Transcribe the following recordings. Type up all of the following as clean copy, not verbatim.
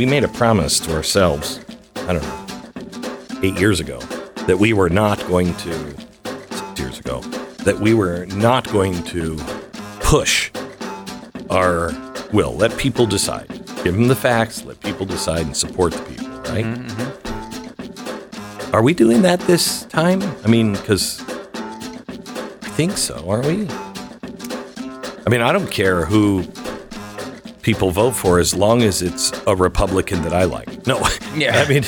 We made a promise to ourselves, I don't know, 8 years ago, that we were not going to, 6 years ago, that we were not going to push our will. Let people decide. Give them the facts, let people decide, and support the people, right? Mm-hmm. Are we doing that this time? I mean, because I think so, aren't we? I mean, I don't care who people vote for as long as it's a Republican that I like. No. Yeah. I mean,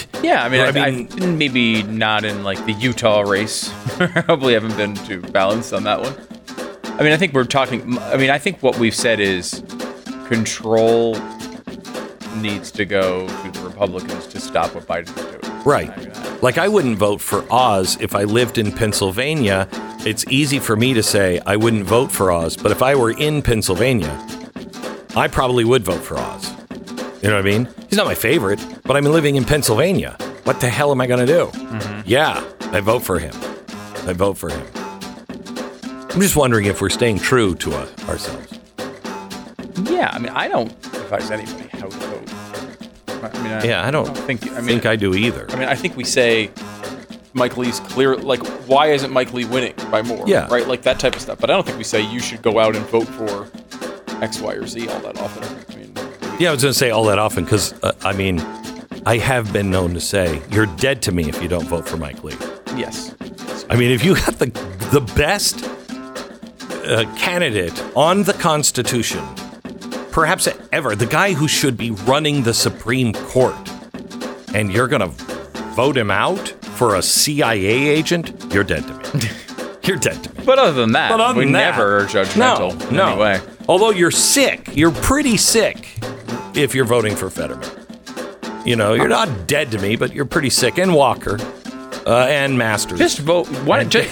maybe not in like the Utah race. Probably haven't been too balanced on that one. I mean, I think we're talking, I mean, I think what we've said is control needs to go to the Republicans to stop what Biden's doing. Right. I mean, like, I wouldn't vote for Oz if I lived in Pennsylvania. It's easy for me to say I wouldn't vote for Oz, but if I were in Pennsylvania, I probably would vote for Oz. You know what I mean? He's not my favorite, but I'm living in Pennsylvania. What the hell am I going to do? Mm-hmm. Yeah, I vote for him. I vote for him. I'm just wondering if we're staying true to ourselves. Yeah, I mean, I don't advise anybody how to vote. I mean, I don't think I do either. I mean, I think we say Mike Lee's clear, like, why isn't Mike Lee winning by more? Yeah. Right? Like that type of stuff. But I don't think we say you should go out and vote for X, Y, or Z all that often. I mean, yeah, I was going to say all that often because, I mean, I have been known to say, you're dead to me if you don't vote for Mike Lee. Yes. I mean, if you got the best candidate on the Constitution, perhaps ever, the guy who should be running the Supreme Court, and you're going to vote him out for a CIA agent, you're dead to me. You're dead to me. But other than that, never are judgmental in any way. Although you're sick. You're pretty sick if you're voting for Fetterman. You know, you're not dead to me, but you're pretty sick. And Walker and Masters. Just vote.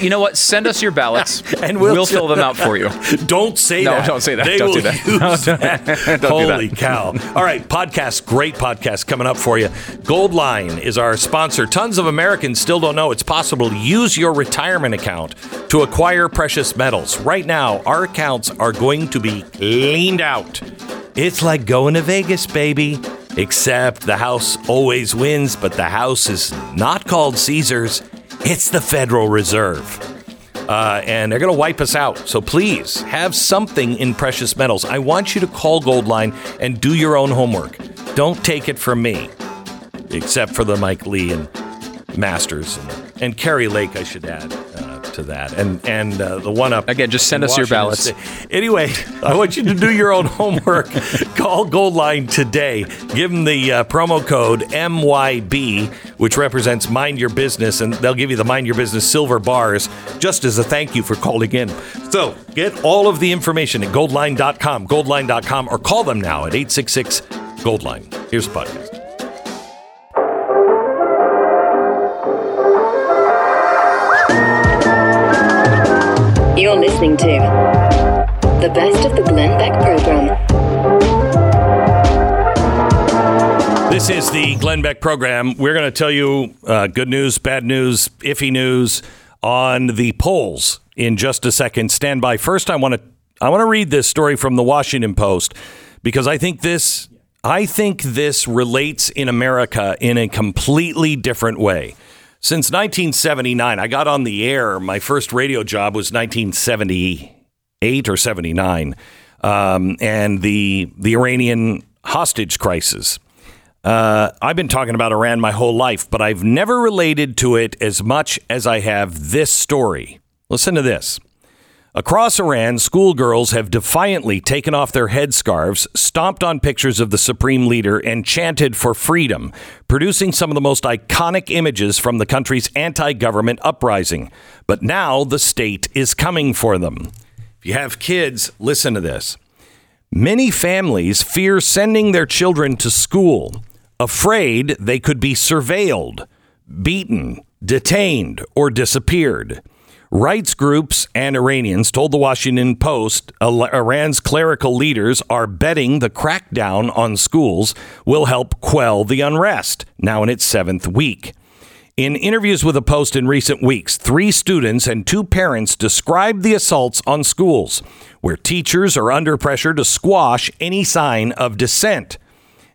You know what? Send us your ballots, and we'll fill them out for you. Don't say that. They will use that. Holy cow. All right, podcast. Great podcast coming up for you. Goldline is our sponsor. Tons of Americans still don't know it's possible to use your retirement account to acquire precious metals. Right now, our accounts are going to be cleaned out. It's like going to Vegas, baby. Except the house always wins, but the house is not called Caesars. It's the Federal Reserve. And they're going to wipe us out. So please have something in precious metals. I want you to call Goldline and do your own homework. Don't take it from me, except for the Mike Lee and Masters and Carrie Lake, I should add. To that and the one up again. Just send us your ballots. Anyway, I want you to do your own homework. Call Goldline today. Give them the promo code MYB, which represents Mind Your Business, and they'll give you the Mind Your Business silver bars just as a thank you for calling in. So get all of the information at goldline.com, or call them now at 866 Goldline. Here's the podcast. You're listening to the best of the Glenn Beck program. This is the Glenn Beck program. We're going to tell you good news, bad news, iffy news on the polls in just a second. Stand by. First, I want to read this story from the Washington Post, because I think this relates in America in a completely different way. Since 1979, I got on the air. My first radio job was 1978 or 79, and the Iranian hostage crisis. I've been talking about Iran my whole life, but I've never related to it as much as I have this story. Listen to this. Across Iran, schoolgirls have defiantly taken off their headscarves, stomped on pictures of the supreme leader, and chanted for freedom, producing some of the most iconic images from the country's anti-government uprising. But now the state is coming for them. If you have kids, listen to this. Many families fear sending their children to school, afraid they could be surveilled, beaten, detained, or disappeared. Rights groups and Iranians told the Washington Post Iran's clerical leaders are betting the crackdown on schools will help quell the unrest, now in its seventh week. In interviews with the Post in recent weeks, 3 students and 2 parents described the assaults on schools, where teachers are under pressure to squash any sign of dissent.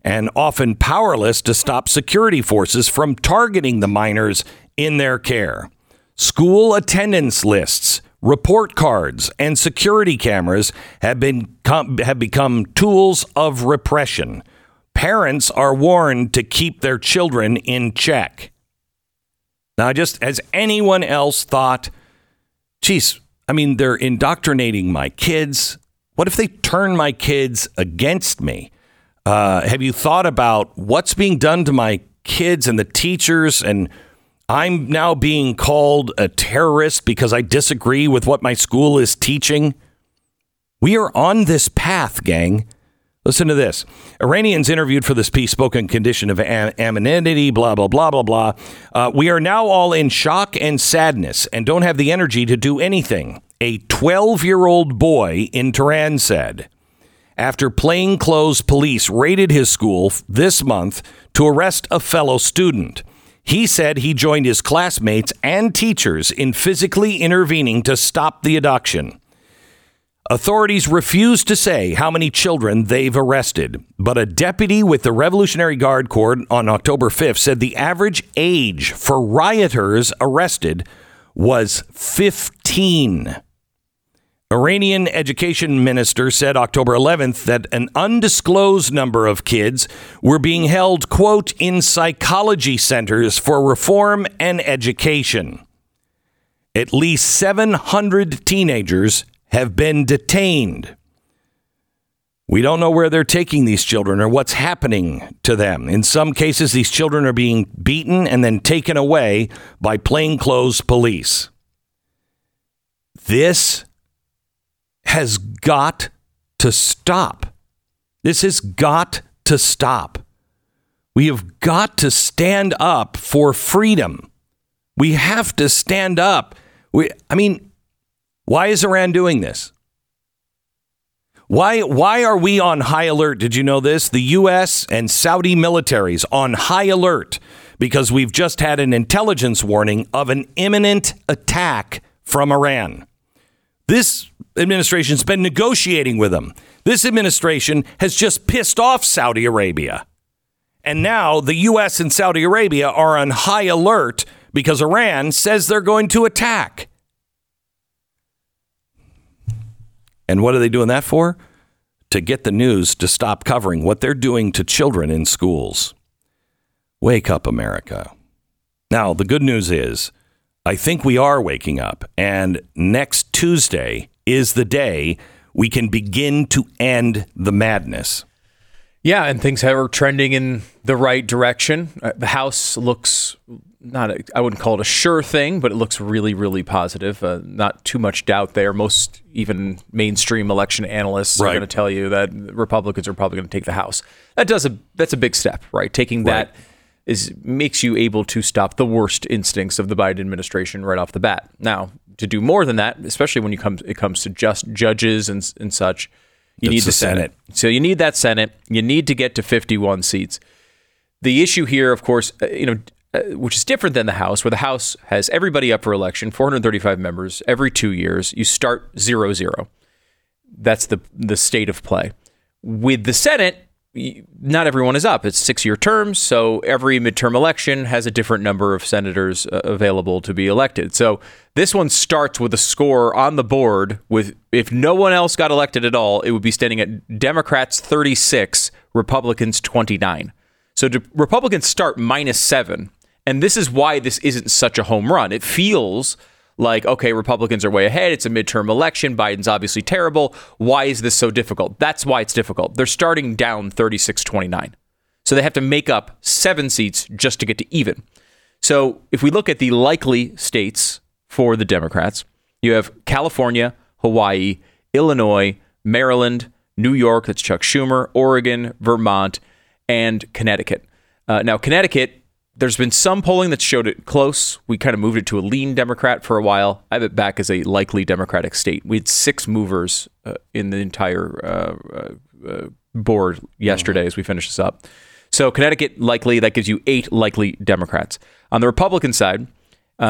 and often powerless to stop security forces from targeting the minors in their care. School attendance lists, report cards, and security cameras have become tools of repression. Parents are warned to keep their children in check. Now, just as anyone else thought, geez, I mean, they're indoctrinating my kids. What if they turn my kids against me? Have you thought about what's being done to my kids and the teachers? And I'm now being called a terrorist because I disagree with what my school is teaching. We are on this path, gang. Listen to this. Iranians interviewed for this piece spoke in condition of anonymity, blah, blah, blah, blah, blah. We are now all in shock and sadness and don't have the energy to do anything, a 12-year-old boy in Tehran said. After plainclothes police raided his school this month to arrest a fellow student, he said he joined his classmates and teachers in physically intervening to stop the abduction. Authorities refuse to say how many children they've arrested, but a deputy with the Revolutionary Guard Corps on October 5th said the average age for rioters arrested was 15. Iranian Education Minister said October 11th that an undisclosed number of kids were being held, quote, in psychology centers for reform and education. At least 700 teenagers have been detained. We don't know where they're taking these children or what's happening to them. In some cases, these children are being beaten and then taken away by plainclothes police. This has got to stop. This has got to stop. We have got to stand up for freedom. We have to stand up. Why is Iran doing this? Why are we on high alert? Did you know this? The U.S. and Saudi militaries on high alert because we've just had an intelligence warning of an imminent attack from Iran. This administration's been negotiating with them. This administration has just pissed off Saudi Arabia. And now the U.S. and Saudi Arabia are on high alert because Iran says they're going to attack. And what are they doing that for? To get the news to stop covering what they're doing to children in schools. Wake up, America. Now, the good news is, I think we are waking up. And next Tuesday is the day we can begin to end the madness. Yeah, and things are trending in the right direction. The House looks... I wouldn't call it a sure thing, but it looks really, really positive. Not too much doubt there. Most even mainstream election analysts are going to tell you that Republicans are probably going to take the House. That's a big step, right? Taking that makes you able to stop the worst instincts of the Biden administration right off the bat. Now, to do more than that, especially when it comes to just judges and such, you need the Senate. So you need that Senate. You need to get to 51 seats. The issue here, of course, which is different than the House, where the House has everybody up for election, 435 members every 2 years. You start 0-0. That's the state of play. With the Senate, not everyone is up. It's 6-year terms, so every midterm election has a different number of senators available to be elected. So this one starts with a score on the board with, if no one else got elected at all, it would be standing at Democrats 36, Republicans 29. So Republicans start -7. And this is why this isn't such a home run. It feels like, okay, Republicans are way ahead. It's a midterm election. Biden's obviously terrible. Why is this so difficult? That's why it's difficult. They're starting down 36-29. So they have to make up 7 seats just to get to even. So if we look at the likely states for the Democrats, you have California, Hawaii, Illinois, Maryland, New York, that's Chuck Schumer, Oregon, Vermont, and Connecticut. Now, Connecticut, there's been some polling that showed it close. We kind of moved it to a lean Democrat for a while. I have it back as a likely Democratic state. We had 6 movers in the entire board yesterday as we finished this up. So Connecticut likely, that gives you 8 likely Democrats. On the Republican side,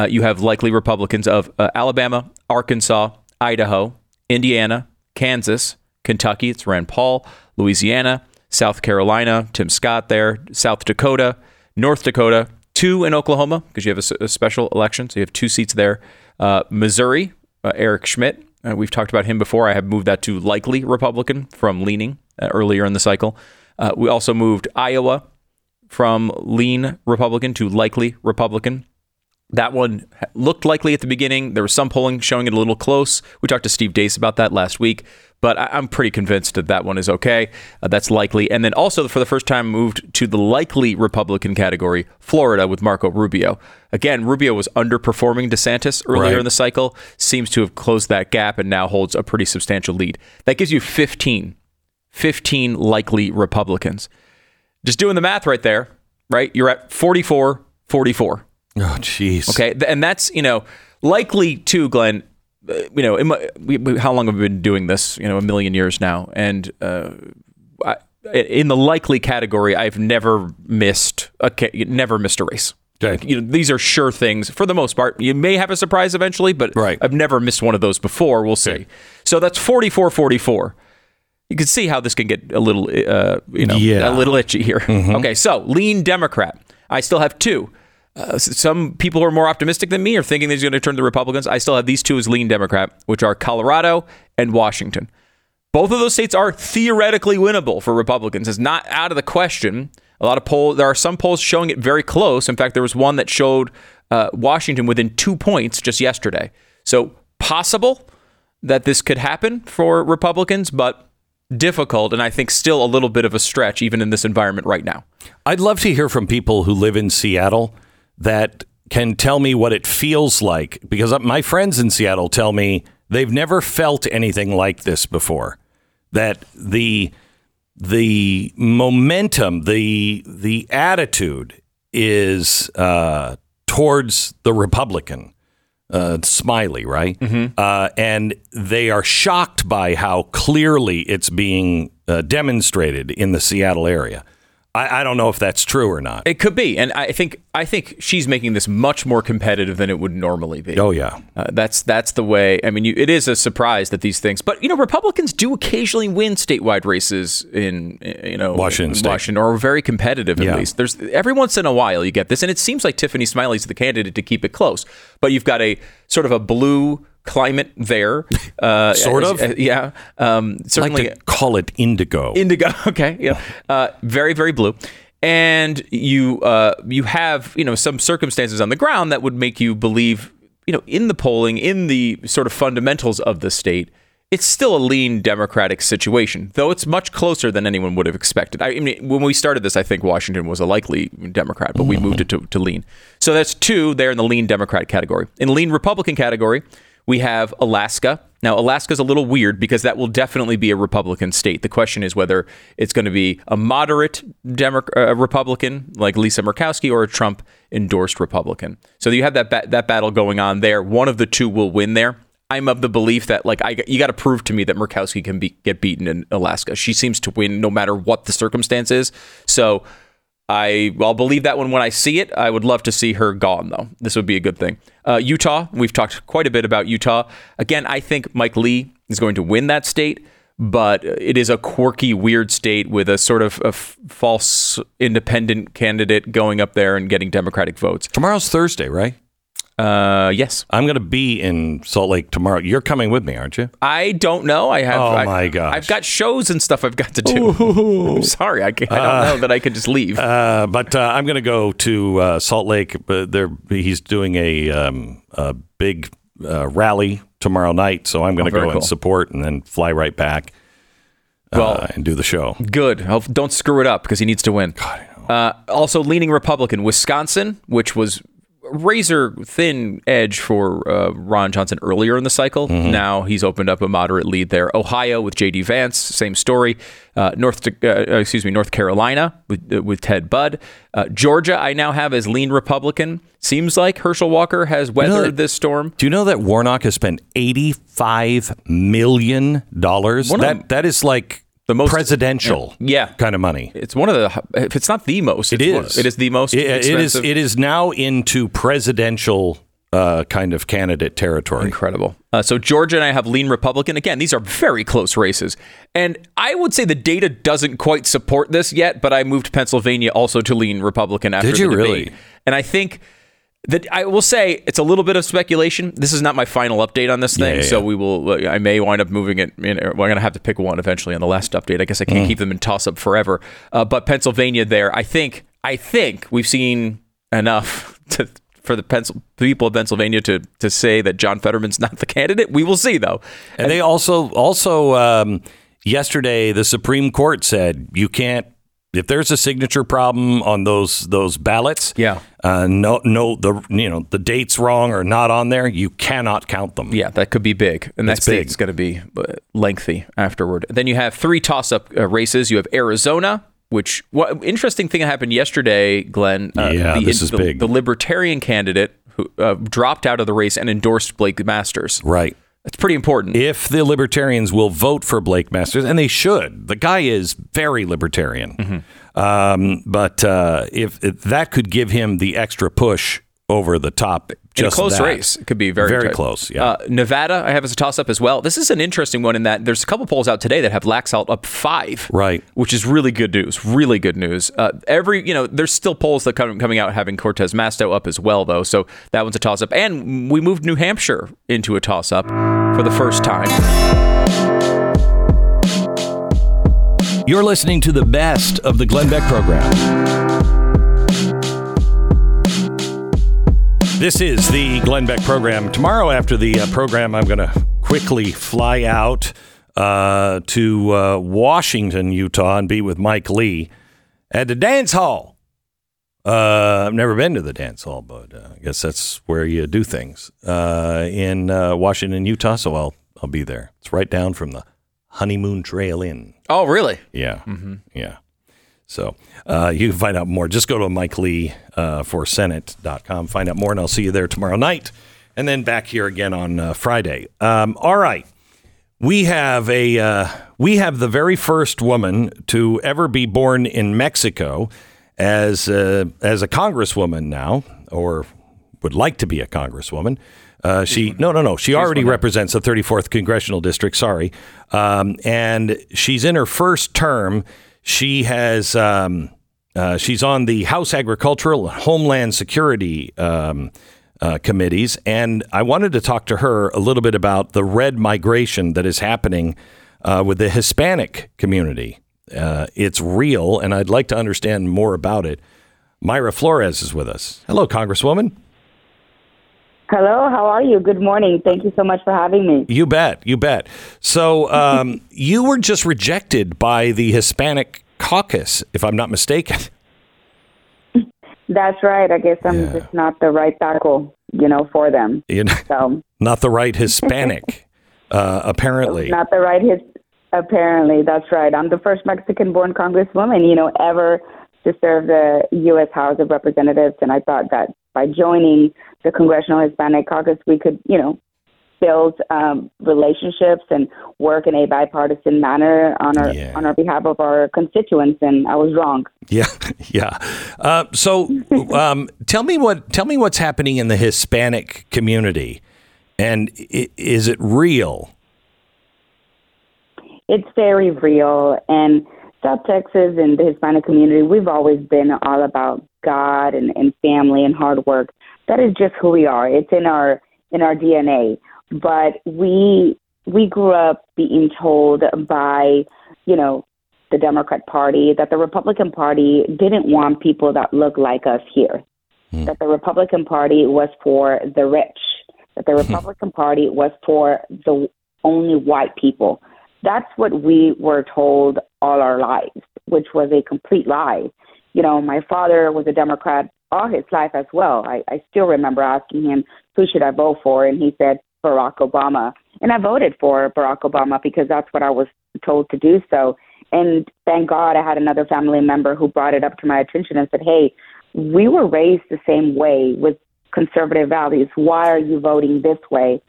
you have likely Republicans of Alabama, Arkansas, Idaho, Indiana, Kansas, Kentucky, it's Rand Paul, Louisiana, South Carolina, Tim Scott there, South Dakota, North Dakota, 2 in Oklahoma, because you have a special election, so you have 2 seats there. Missouri, Eric Schmidt, we've talked about him before. I have moved that to likely Republican from leaning earlier in the cycle. We also moved Iowa from lean Republican to likely Republican. That one looked likely at the beginning. There was some polling showing it a little close. We talked to Steve Dace about that last week, but I'm pretty convinced that that one is okay. That's likely. And then also for the first time moved to the likely Republican category, Florida with Marco Rubio. Again, Rubio was underperforming DeSantis earlier in the cycle, seems to have closed that gap and now holds a pretty substantial lead. That gives you 15 likely Republicans. Just doing the math right there, right? You're at 44. Oh, geez. Okay. And that's, you know, likely too, Glenn, you know, how long have we been doing this? You know, a million years now. And in the likely category, I've never missed a race. Okay. You know, these are sure things for the most part. You may have a surprise eventually, but I've never missed one of those before. We'll see. Okay. So that's 44. You can see how this can get a little, a little itchy here. Mm-hmm. Okay. So lean Democrat. I still have 2. Some people who are more optimistic than me are thinking that he's going to turn to the Republicans. I still have these 2 as lean Democrat, which are Colorado and Washington. Both of those states are theoretically winnable for Republicans. It's not out of the question. A lot of polls, there are some polls showing it very close. In fact, there was one that showed Washington within 2 points just yesterday. So possible that this could happen for Republicans, but difficult, and I think still a little bit of a stretch, even in this environment right now. I'd love to hear from people who live in Seattle that can tell me what it feels like, because my friends in Seattle tell me they've never felt anything like this before, that the momentum, the attitude is towards the Republican, Smiley, right? Mm-hmm. And they are shocked by how clearly it's being demonstrated in the Seattle area. I don't know if that's true or not. It could be. And I think she's making this much more competitive than it would normally be. Oh, yeah. That's the way. I mean, it is a surprise that these things. But, you know, Republicans do occasionally win statewide races in, you know, Washington, or very competitive at least. There's every once in a while you get this. And it seems like Tiffany Smiley's the candidate to keep it close. But you've got a sort of a blue climate there. Sort of? Yeah. Certainly. I like to call it indigo. Indigo. Okay. Yeah. Very, very blue. And you have, you know, some circumstances on the ground that would make you believe, you know, in the polling, in the sort of fundamentals of the state, it's still a lean Democratic situation, though it's much closer than anyone would have expected. I mean, when we started this, I think Washington was a likely Democrat, but we moved it to lean. So that's 2 there in the lean Democrat category. In lean Republican category, we have Alaska. Now, Alaska's a little weird because that will definitely be a Republican state. The question is whether it's going to be a moderate Republican like Lisa Murkowski or a Trump-endorsed Republican. So you have that battle going on there. One of the 2 will win there. I'm of the belief that you got to prove to me that Murkowski can get beaten in Alaska. She seems to win no matter what the circumstance is. So I'll believe that one when I see it. I would love to see her gone, though. This would be a good thing. Utah, we've talked quite a bit about Utah. Again, I think Mike Lee is going to win that state, but it is a quirky, weird state with a sort of a false independent candidate going up there and getting Democratic votes. Tomorrow's Thursday, right? Yes. I'm going to be in Salt Lake tomorrow. You're coming with me, aren't you? I don't know. I have. Oh, my gosh. I've got shows and stuff I've got to do. I'm sorry. I don't know that I could just leave. But I'm going to go to Salt Lake. He's doing a big rally tomorrow night. So I'm going to go and support and then fly right back and do the show. Good. Don't screw it up because he needs to win. God, I know. Also, leaning Republican, Wisconsin, which was razor thin edge for Ron Johnson earlier in the cycle. Mm-hmm. Now he's opened up a moderate lead there. Ohio with JD Vance, same story. North Carolina with Ted Budd. Georgia, I now have as lean Republican. Seems like Herschel Walker has weathered this storm. Do you know that Warnock has spent $85 million? That is like the most presidential kind of money. It's one of the, if it's not the most, it is the most expensive. It is now into presidential kind of candidate territory. Incredible. So Georgia and I have lean Republican. Again, these are very close races. And I would say the data doesn't quite support this yet, but I moved Pennsylvania also to lean Republican after the debate. Did you really? And I think that I will say it's a little bit of speculation. This is not my final update on this thing. Yeah. So we will, I may wind up moving it. We're going to have to pick one eventually on the last update. I guess I can't keep them in toss up forever. But Pennsylvania there, I think we've seen enough for the people of Pennsylvania to say that John Fetterman's not the candidate. We will see, though. And they also yesterday, the Supreme Court said you can't, if there's a signature problem on those ballots. Yeah. The date's wrong or not on there. You cannot count them. Yeah, that could be big. And that's big. It's going to be lengthy afterward. Then you have three toss up races. You have Arizona, which interesting thing that happened yesterday, Glenn. This is big. The Libertarian candidate who dropped out of the race and endorsed Blake Masters. Right. That's pretty important. If the Libertarians will vote for Blake Masters, and they should, the guy is very libertarian. Mm-hmm. But if that could give him the extra push over the top. In a close race. It could be very, very close. Yeah. Nevada, I have as a toss-up as well. This is an interesting one in that there's a couple polls out today that have Laxalt up 5. Right. Which is really good news. Really good news. There's still polls that coming out having Cortez Masto up as well, though. So that one's a toss-up. And we moved New Hampshire into a toss-up for the first time. You're listening to the best of the Glenn Beck Program. This is the Glenn Beck Program. Tomorrow after the program, I'm going to quickly fly out to Washington, Utah, and be with Mike Lee at the dance hall. I've never been to the dance hall, but I guess that's where you do things in Washington, Utah. So I'll be there. It's right down from the Honeymoon Trail Inn. Oh, really? Yeah. Mm-hmm. Yeah. So you can find out more. Just go to MikeLeeForSenate.com. Find out more, and I'll see you there tomorrow night. And then back here again on Friday. All right. We have the very first woman to ever be born in Mexico as a congresswoman now, or would like to be a congresswoman. She already represents the 34th Congressional District. Sorry. And she's in her first term. She has she's on the House Agricultural and Homeland Security committees. And I wanted to talk to her a little bit about the red migration that is happening with the Hispanic community. It's real. And I'd like to understand more about it. Mayra Flores is with us. Hello, Congresswoman. Hello, how are you? Good morning. Thank you so much for having me. You bet. You bet. So you were just rejected by the Hispanic Caucus, if I'm not mistaken. That's right. I guess I'm just not the right taco, for them. Not the right Hispanic, apparently. Not the right Hispanic, apparently. That's right. I'm the first Mexican-born congresswoman, ever to serve the U.S. House of Representatives. And I thought that by joining the Congressional Hispanic Caucus, we could, build relationships and work in a bipartisan manner on our behalf of our constituents. And I was wrong. Yeah, yeah. So tell me what's happening in the Hispanic community, and is it real? It's very real, and South Texas and the Hispanic community, we've always been all about God and family and hard work. That is just who we are. It's in our DNA. But we grew up being told by, the Democrat Party that the Republican Party didn't want people that look like us here, that the Republican Party was for the rich, that the Republican Party was for the only white people. That's what we were told all our lives, which was a complete lie. My father was a Democrat all his life as well. I still remember asking him, who should I vote for? And he said, Barack Obama. And I voted for Barack Obama because that's what I was told to do so. And thank God I had another family member who brought it up to my attention and said, hey, we were raised the same way with conservative values. Why are you voting this way?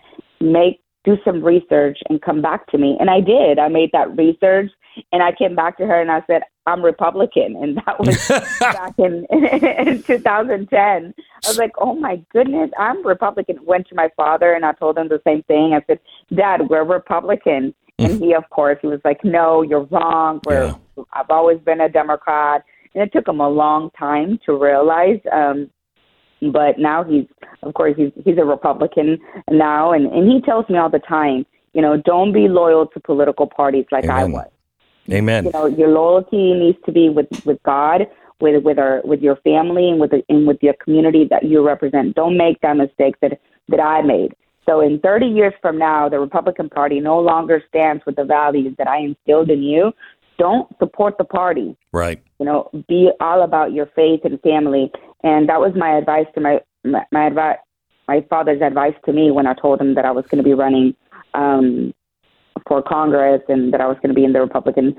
Make do some research and come back to me. And I did. I made that research and I came back to her and I said, I'm Republican. And that was back in 2010. I was like, oh, my goodness, I'm Republican. Went to my father and I told him the same thing. I said, Dad, we're Republican. And he, of course, he was like, no, you're wrong. I've always been a Democrat. And it took him a long time to realize. But now he's, of course, he's a Republican now. And he tells me all the time, you know, don't be loyal to political parties like I was. Amen. You know, your loyalty needs to be with God, with your family and with your community that you represent. Don't make that mistake that I made. So in 30 years from now, the Republican Party no longer stands with the values that I instilled in you. Don't support the party. Right. You know, be all about your faith and family. And that was my advice to my father's advice to me when I told him that I was going to be running for Congress and that I was going to be in the Republican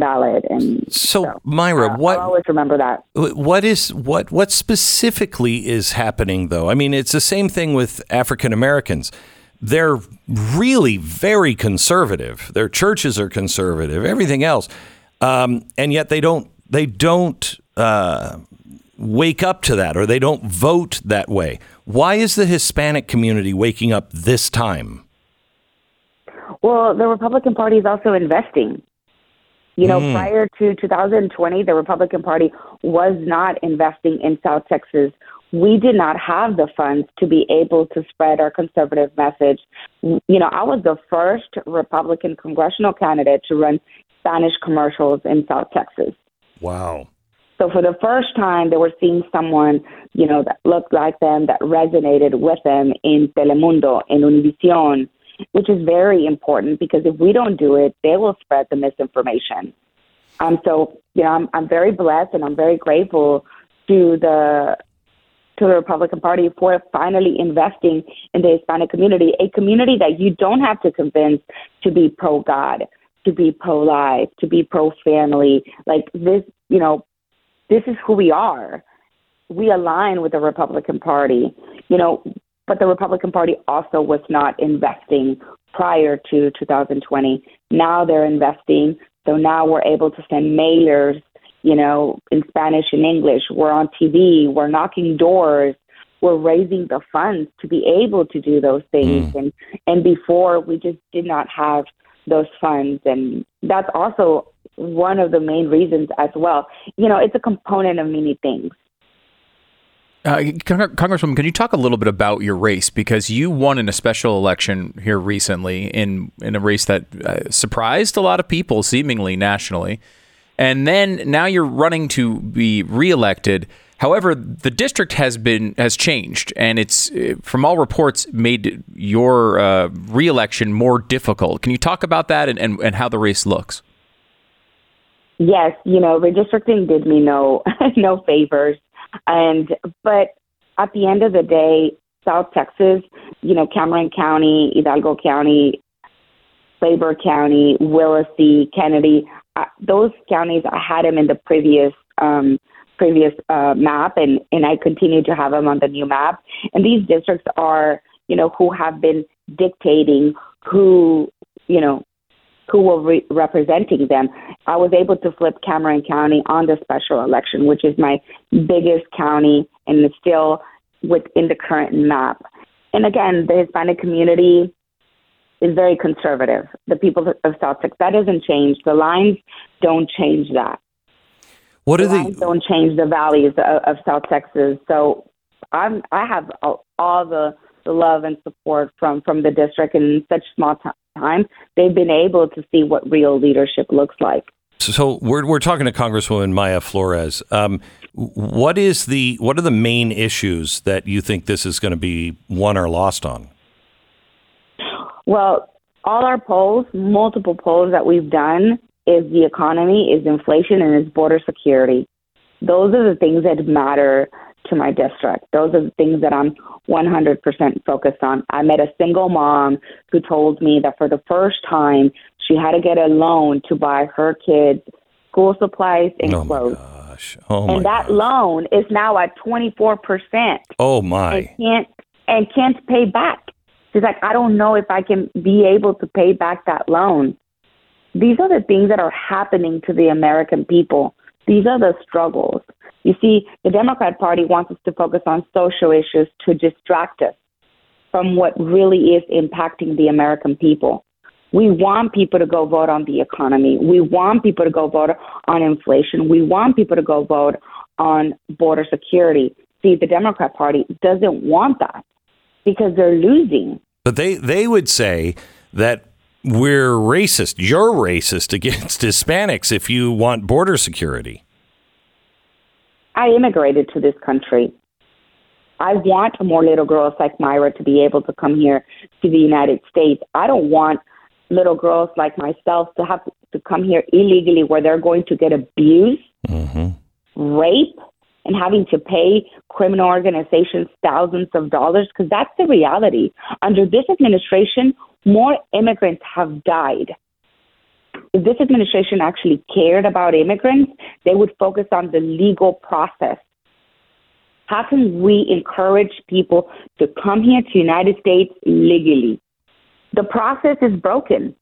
ballot. And so Mayra, I'll always remember that. What specifically is happening, though? I mean, it's the same thing with African Americans. They're really very conservative. Their churches are conservative. Everything else, and yet they don't wake up to that, or they don't vote that way. Why is the Hispanic community waking up this time? Well, the Republican Party is also investing. You know, prior to 2020, the Republican Party was not investing in South Texas. We did not have the funds to be able to spread our conservative message. You know, I was the first Republican congressional candidate to run Spanish commercials in South Texas. Wow. So for the first time, they were seeing someone, you know, that looked like them, that resonated with them in Telemundo, in Univision, which is very important because if we don't do it, they will spread the misinformation. So, you know, I'm very blessed and I'm very grateful to the Republican Party for finally investing in the Hispanic community, a community that you don't have to convince to be pro-God, to be pro-life, to be pro-family. Like this, you know, this is who we are. We align with the Republican Party, you know, but the Republican Party also was not investing prior to 2020. Now they're investing. So now we're able to send mailers, you know, in Spanish and English. We're on TV. We're knocking doors. We're raising the funds to be able to do those things. And before, we just did not have those funds. And that's also one of the main reasons as well. You know, it's a component of many things. Congresswoman, can you talk a little bit about your race? Because you won in a special election here recently in a race that surprised a lot of people, seemingly nationally. And then now you're running to be reelected. However, the district has changed, and it's, from all reports, made your reelection more difficult. Can you talk about that and how the race looks? Yes, you know, redistricting did me no favors. But at the end of the day, South Texas, you know, Cameron County, Hidalgo County, Faber County, Willacy, Kennedy, those counties, I had them in the previous map, and I continue to have them on the new map. And these districts are, you know, who have been dictating who were representing them. I was able to flip Cameron County on the special election, which is my biggest county and is still within the current map. And again, the Hispanic community is very conservative. The people of South Texas, that doesn't change. The lines don't change that. Lines don't change the values of South Texas. So I have all the love and support from the district in such small time. They've been able to see what real leadership looks like. So we're talking to Congresswoman Mayra Flores. What are the main issues that you think this is going to be won or lost on? Well, all our polls, multiple polls that we've done, is the economy, is inflation, and is border security. Those are the things that matter to my district. Those are the things that I'm 100% focused on. I met a single mom who told me that for the first time, she had to get a loan to buy her kids school supplies and clothes. That loan is now at 24%. Oh my! And can't pay back. She's like, I don't know if I can be able to pay back that loan. These are the things that are happening to the American people. These are the struggles. You see, the Democrat Party wants us to focus on social issues to distract us from what really is impacting the American people. We want people to go vote on the economy. We want people to go vote on inflation. We want people to go vote on border security. See, the Democrat Party doesn't want that because they're losing. But they would say that we're racist. You're racist against Hispanics if you want border security. I immigrated to this country. I want more little girls like Mayra to be able to come here to the United States. I don't want little girls like myself to have to come here illegally where they're going to get abused, rape, and having to pay criminal organizations thousands of dollars, because that's the reality. Under this administration, more immigrants have died. If this administration actually cared about immigrants, they would focus on the legal process. How can we encourage people to come here to the United States legally? The process is broken.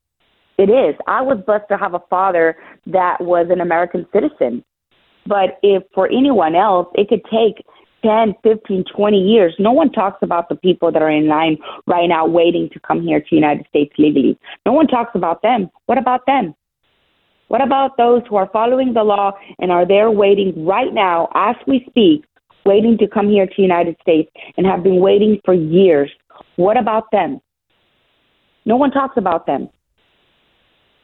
It is. I was blessed to have a father that was an American citizen. But if for anyone else, it could take 10, 15, 20 years. No one talks about the people that are in line right now waiting to come here to the United States legally. No one talks about them. What about them? What about those who are following the law and are there waiting right now as we speak, waiting to come here to the United States and have been waiting for years? What about them? No one talks about them.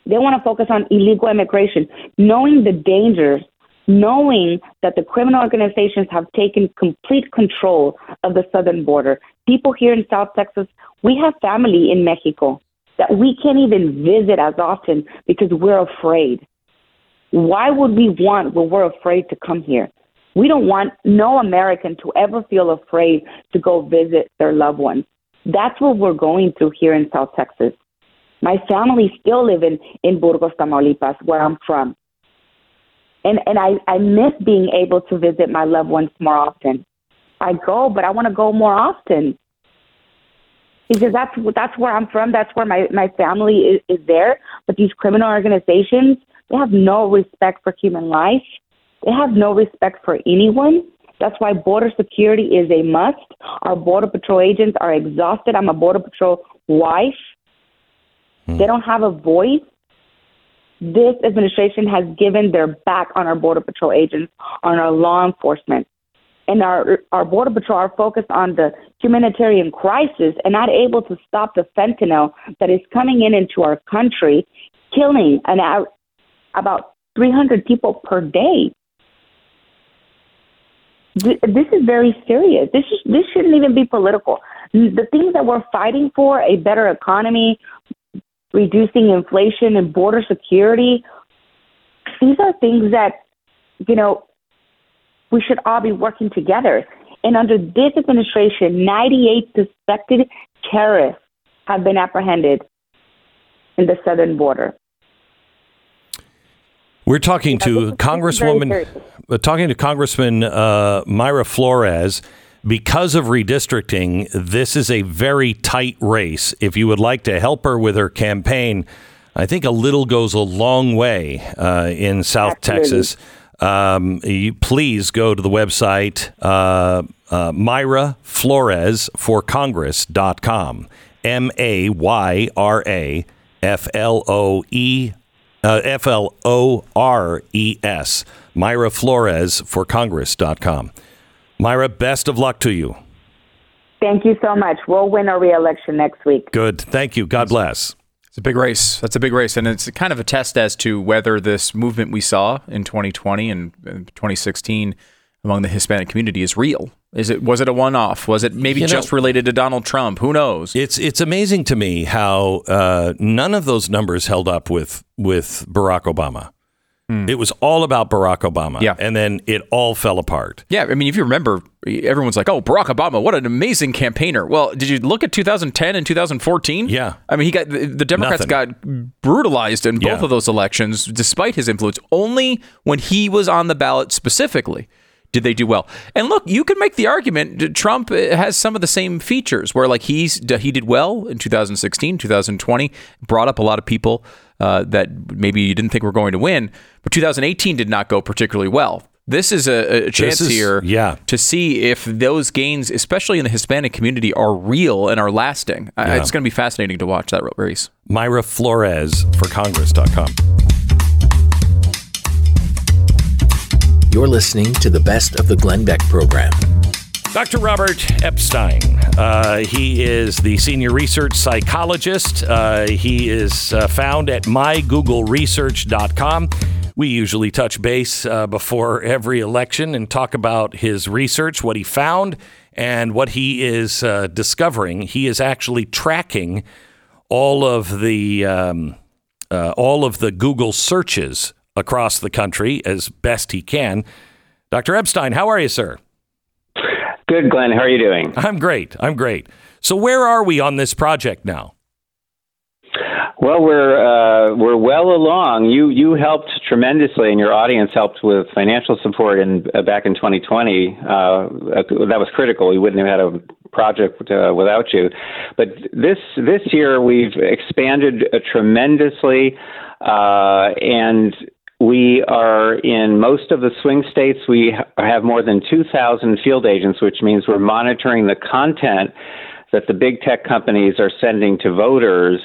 They want to focus on illegal immigration, knowing the dangers, knowing that the criminal organizations have taken complete control of the southern border. People here in South Texas, we have family in Mexico that we can't even visit as often because we're afraid. Why would we want when we're afraid to come here? We don't want no American to ever feel afraid to go visit their loved ones. That's what we're going through here in South Texas. My family still live in Burgos, Tamaulipas, where I'm from. And I miss being able to visit my loved ones more often. I go, but I want to go more often. Because that's where I'm from. That's where my family is there. But these criminal organizations, they have no respect for human life. They have no respect for anyone. That's why border security is a must. Our Border Patrol agents are exhausted. I'm a Border Patrol wife. They don't have a voice. This administration has given their back on our Border Patrol agents, on our law enforcement. And our Border Patrol are focused on the humanitarian crisis and not able to stop the fentanyl that is coming into our country, killing about 300 people per day. This is very serious. This shouldn't even be political. The things that we're fighting for, a better economy, reducing inflation and border security, these are things that, you know, we should all be working together. And under this administration, 98 suspected terrorists have been apprehended in the southern border. We're talking to Congressman Mayra Flores. Because of redistricting, this is a very tight race. If you would like to help her with her campaign, I think a little goes a long way in South Texas. You please go to the website Mayra Flores for Congress.com. Mayra Flores Mayra Flores for Congress.com. Mayra, best of luck to you. Thank you so much. We'll win a re-election next week. Good. Thank you. God bless. It's a big race. That's a big race. And it's kind of a test as to whether this movement we saw in 2020 and 2016 among the Hispanic community is real. Was it a one-off? Was it maybe just related to Donald Trump? Who knows? It's amazing to me how none of those numbers held up with Barack Obama. It was all about Barack Obama. Yeah. And then it all fell apart. Yeah. I mean, if you remember, everyone's like, oh, Barack Obama, what an amazing campaigner. Well, did you look at 2010 and 2014? Yeah. I mean, the Democrats got brutalized in both of those elections, despite his influence, only when he was on the ballot specifically. Did they do well? And look, you can make the argument Trump has some of the same features where, like, he did well in 2016, 2020, brought up a lot of people that maybe you didn't think were going to win. But 2018 did not go particularly well. This is a chance here to see if those gains, especially in the Hispanic community, are real and are lasting. Yeah. It's going to be fascinating to watch that race. Mayra Flores for Congress.com. You're listening to the best of the Glenn Beck program. Dr. Robert Epstein. He is the senior research psychologist. He is found at MyGoogleResearch.com. We usually touch base before every election and talk about his research, what he found, and what he is discovering. He is actually tracking all of the Google searches across the country as best he can. Dr. Epstein, how are you, sir? Good, Glenn. How are you doing? I'm great. So where are we on this project now? Well, we're well along. You helped tremendously, and your audience helped with financial support back in 2020. That was critical. We wouldn't have had a project without you. But this year, we've expanded tremendously, and we are in most of the swing states. We have more than 2,000 field agents, which means we're monitoring the content that the big tech companies are sending to voters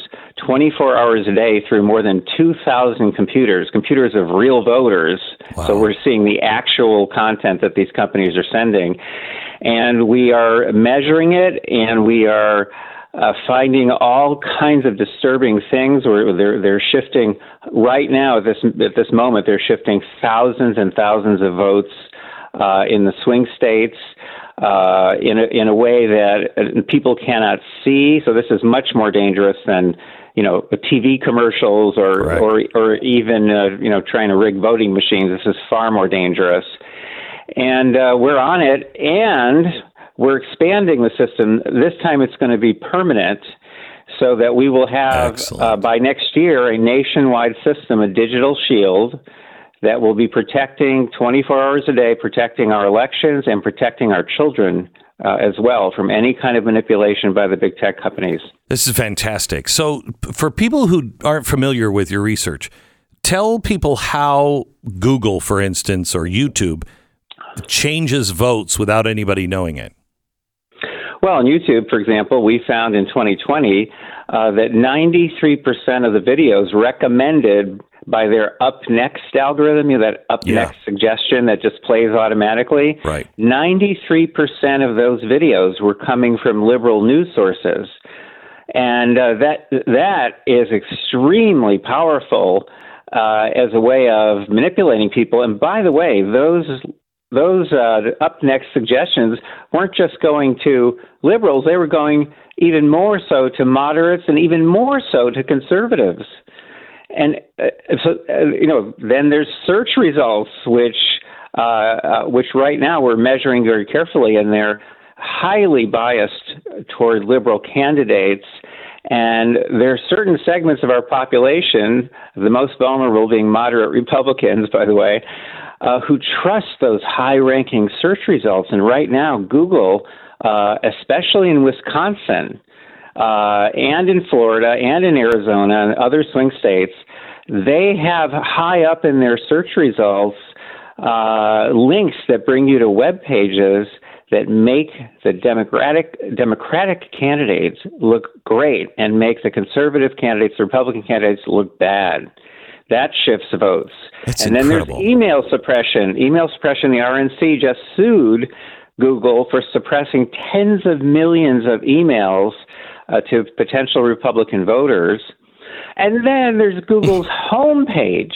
24 hours a day through more than 2,000 computers of real voters. Wow. So we're seeing the actual content that these companies are sending. And we are measuring it, and we are finding all kinds of disturbing things. Where they're shifting right now at this moment. They're shifting thousands and thousands of votes in the swing states in a way that people cannot see. So this is much more dangerous than TV commercials or even trying to rig voting machines. This is far more dangerous, and we're on it and. We're expanding the system. This time it's going to be permanent so that we will have, by next year, a nationwide system, a digital shield that will be protecting 24 hours a day, protecting our elections and protecting our children as well from any kind of manipulation by the big tech companies. This is fantastic. So for people who aren't familiar with your research, tell people how Google, for instance, or YouTube changes votes without anybody knowing it. Well, on YouTube, for example, we found in 2020 that 93% of the videos recommended by their up next algorithm, that up next suggestion that just plays automatically, right. 93% of those videos were coming from liberal news sources. And that is extremely powerful as a way of manipulating people. And by the way, those up next suggestions weren't just going to liberals, they were going even more so to moderates and even more so to conservatives. And then there's search results, which right now we're measuring very carefully, and they're highly biased toward liberal candidates. And there are certain segments of our population, the most vulnerable being moderate Republicans, by the way, who trust those high-ranking search results. And right now, Google, especially in Wisconsin and in Florida and in Arizona and other swing states, they have high up in their search results links that bring you to web pages that make the Democratic candidates look great and make the conservative candidates, the Republican candidates, look bad. That shifts votes. That's and then incredible. There's email suppression. Email suppression, the RNC just sued Google for suppressing tens of millions of emails to potential Republican voters. And then there's Google's homepage,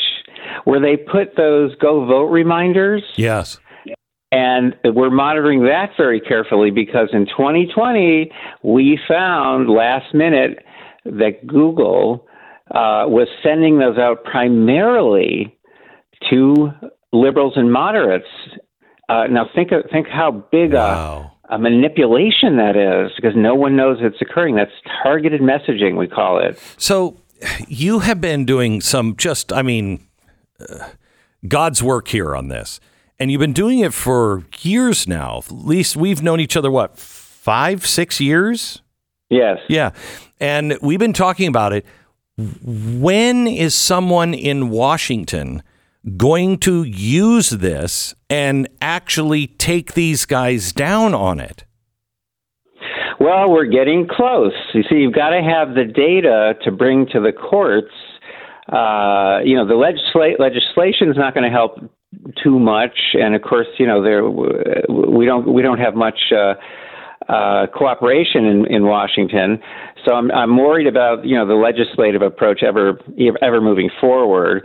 where they put those go vote reminders. Yes. And we're monitoring that very carefully, because in 2020, we found last minute that Google was sending those out primarily to liberals and moderates. Now, think how big a manipulation that is, because no one knows it's occurring. That's targeted messaging, we call it. So you have been doing some God's work here on this. And you've been doing it for years now. At least we've known each other, what, 5-6 years? Yes. Yeah. And we've been talking about it. When is someone in Washington going to use this and actually take these guys down on it? Well, we're getting close. You see, you've got to have the data to bring to the courts. You know, the legislation is not going to help too much, and of course, you know, there we don't have much cooperation in Washington. So I'm worried about, you know, the legislative approach ever moving forward.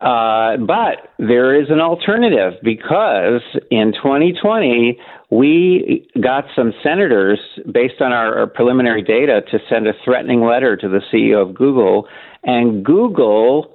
But there is an alternative, because in 2020, we got some senators, based on our preliminary data, to send a threatening letter to the CEO of Google, and Google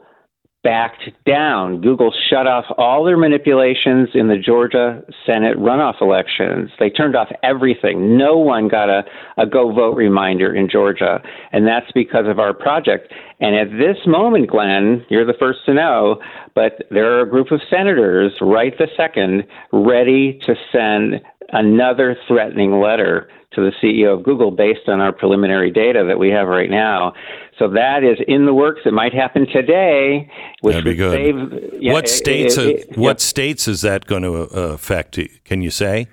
backed down. Google shut off all their manipulations in the Georgia Senate runoff elections. They turned off everything. No one got a go vote reminder in Georgia, and that's because of our project. And at this moment, Glenn, you're the first to know, but there are a group of senators right this second ready to send another threatening letter to the CEO of Google based on our preliminary data that we have right now. So that is in the works. It might happen today, which would save. Yeah, what states is that going to affect? Can you say?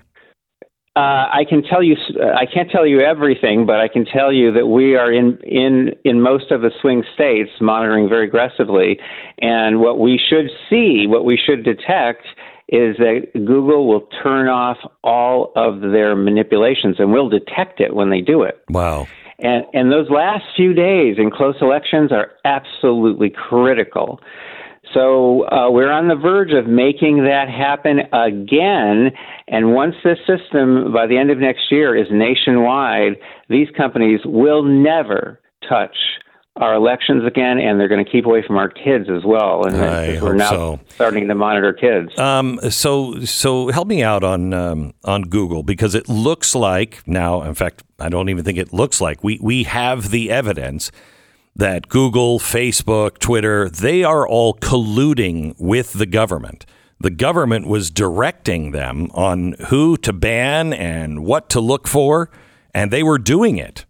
I can tell you. I can't tell you everything, but I can tell you that we are in most of the swing states monitoring very aggressively. And what we should see, what we should detect, is that Google will turn off all of their manipulations, and we'll detect it when they do it. Wow. And those last few days in close elections are absolutely critical. So we're on the verge of making that happen again. And once this system, by the end of next year, is nationwide, these companies will never touch our elections again, and they're going to keep away from our kids as well. And we're now starting to monitor kids. So help me out on Google, because it looks like now, in fact, I don't even think it looks like, we have the evidence that Google, Facebook, Twitter, they are all colluding with the government. The government was directing them on who to ban and what to look for, and they were doing it.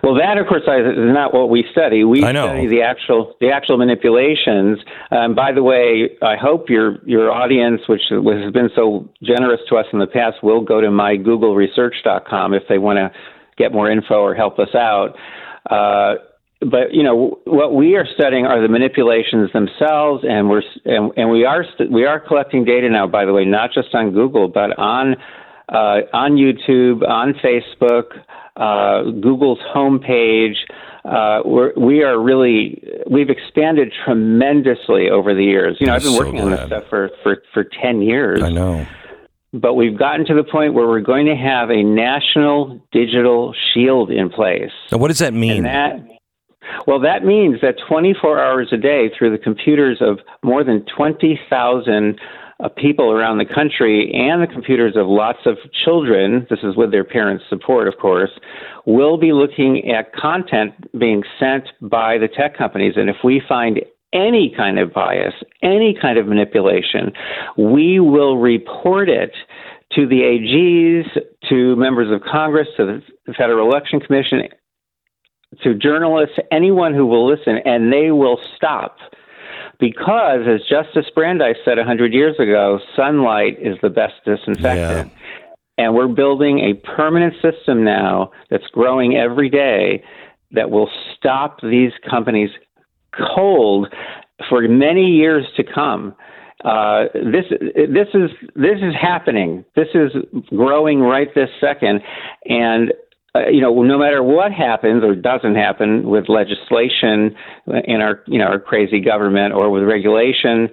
Well, that, of course, is not what we study. We study the actual manipulations. By the way, I hope your audience, which has been so generous to us in the past, will go to MyGoogleResearch.com if they want to get more info or help us out. But, you know, what we are studying are the manipulations themselves, and we are collecting data now, by the way, not just on Google, but on YouTube, on Facebook, Google's homepage. We've expanded tremendously over the years. You know, I've been working on this stuff for 10 years. I know. But we've gotten to the point where we're going to have a national digital shield in place. Now, what does that mean? That means that 24 hours a day through the computers of more than 20,000 people around the country, and the computers of lots of children, this is with their parents' support, of course, will be looking at content being sent by the tech companies. And if we find any kind of bias, any kind of manipulation, we will report it to the AGs, to members of Congress, to the Federal Election Commission, to journalists, anyone who will listen, and they will stop. Because, as Justice Brandeis said 100 years ago, sunlight is the best disinfectant. Yeah. And we're building a permanent system now that's growing every day that will stop these companies cold for many years to come. This is happening. This is growing right this second. And you know, no matter what happens or doesn't happen with legislation in our crazy government or with regulation,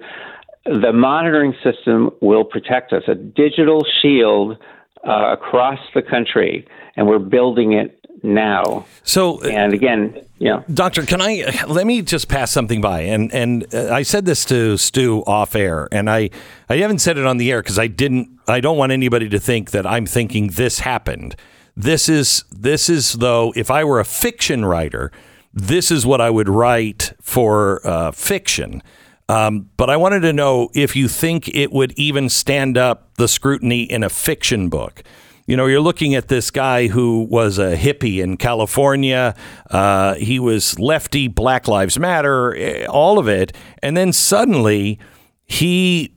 the monitoring system will protect us. A digital shield across the country, and we're building it now. So, and again, yeah, Doctor, let me just pass something by, and I said this to Stu off air, and I haven't said it on the air because I don't want anybody to think that I'm thinking this happened. This is though, if I were a fiction writer, this is what I would write for fiction. But I wanted to know if you think it would even stand up the scrutiny in a fiction book. You know, you're looking at this guy who was a hippie in California. He was lefty, Black Lives Matter, all of it. And then suddenly he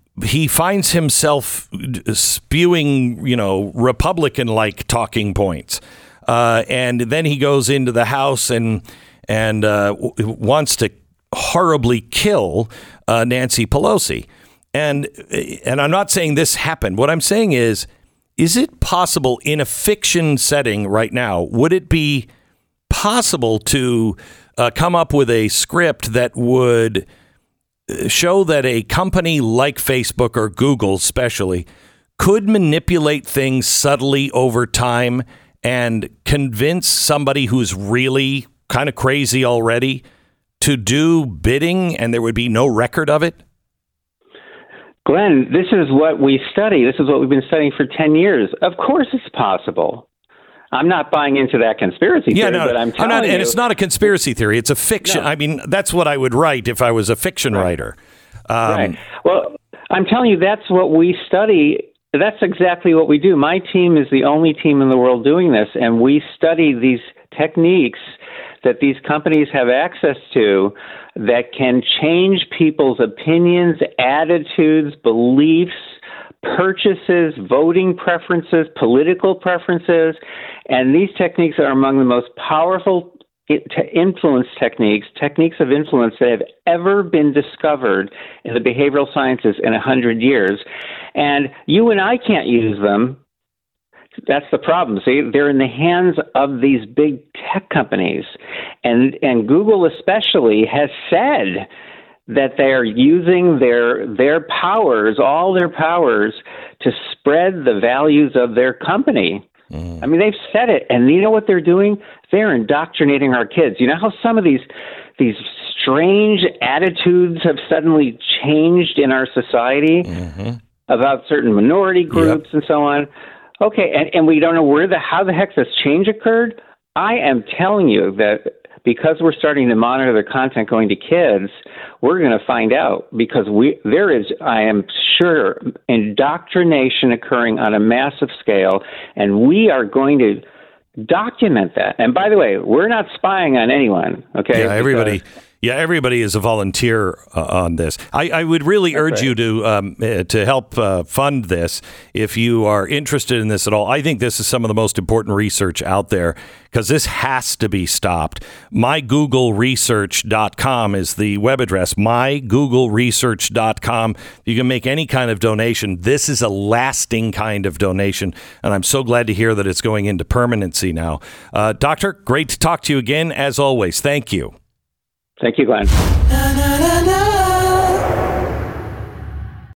finds himself spewing, you know, Republican-like talking points. And then he goes into the House and wants to horribly kill Nancy Pelosi. And I'm not saying this happened. What I'm saying is it possible in a fiction setting right now, would it be possible to come up with a script that would show that a company like Facebook or Google especially could manipulate things subtly over time and convince somebody who's really kind of crazy already to do bidding, and there would be no record of it? Glenn, this is what we study. This is what we've been studying for 10 years. Of course it's possible. I'm not buying into that conspiracy theory, but I'm telling you. And it's not a conspiracy theory. It's a fiction. No. I mean, that's what I would write if I was a fiction writer. Right. Well, I'm telling you, that's what we study. That's exactly what we do. My team is the only team in the world doing this, and we study these techniques that these companies have access to that can change people's opinions, attitudes, beliefs, purchases, voting preferences, political preferences. And these techniques are among the most powerful influence techniques of influence that have ever been discovered in the behavioral sciences in 100 years. And you and I can't use them. That's the problem. See, they're in the hands of these big tech companies. And Google especially has said that they are using their powers, all their powers, to spread the values of their company. I mean, they've said it. And you know what they're doing? They're indoctrinating our kids. You know how some of these strange attitudes have suddenly changed in our society about certain minority groups and so on? Okay, and we don't know how the heck this change occurred. I am telling you that because we're starting to monitor the content going to kids, we're going to find out, because there is, I am sure, indoctrination occurring on a massive scale, and we are going to document that. And by the way, we're not spying on anyone, okay? Yeah, everybody. Yeah, everybody is a volunteer on this. I would really urge you to help fund this if you are interested in this at all. I think this is some of the most important research out there, because this has to be stopped. MyGoogleResearch.com is the web address. MyGoogleResearch.com. You can make any kind of donation. This is a lasting kind of donation, and I'm so glad to hear that it's going into permanency now. Doctor, great to talk to you again, as always. Thank you. Thank you, Glenn.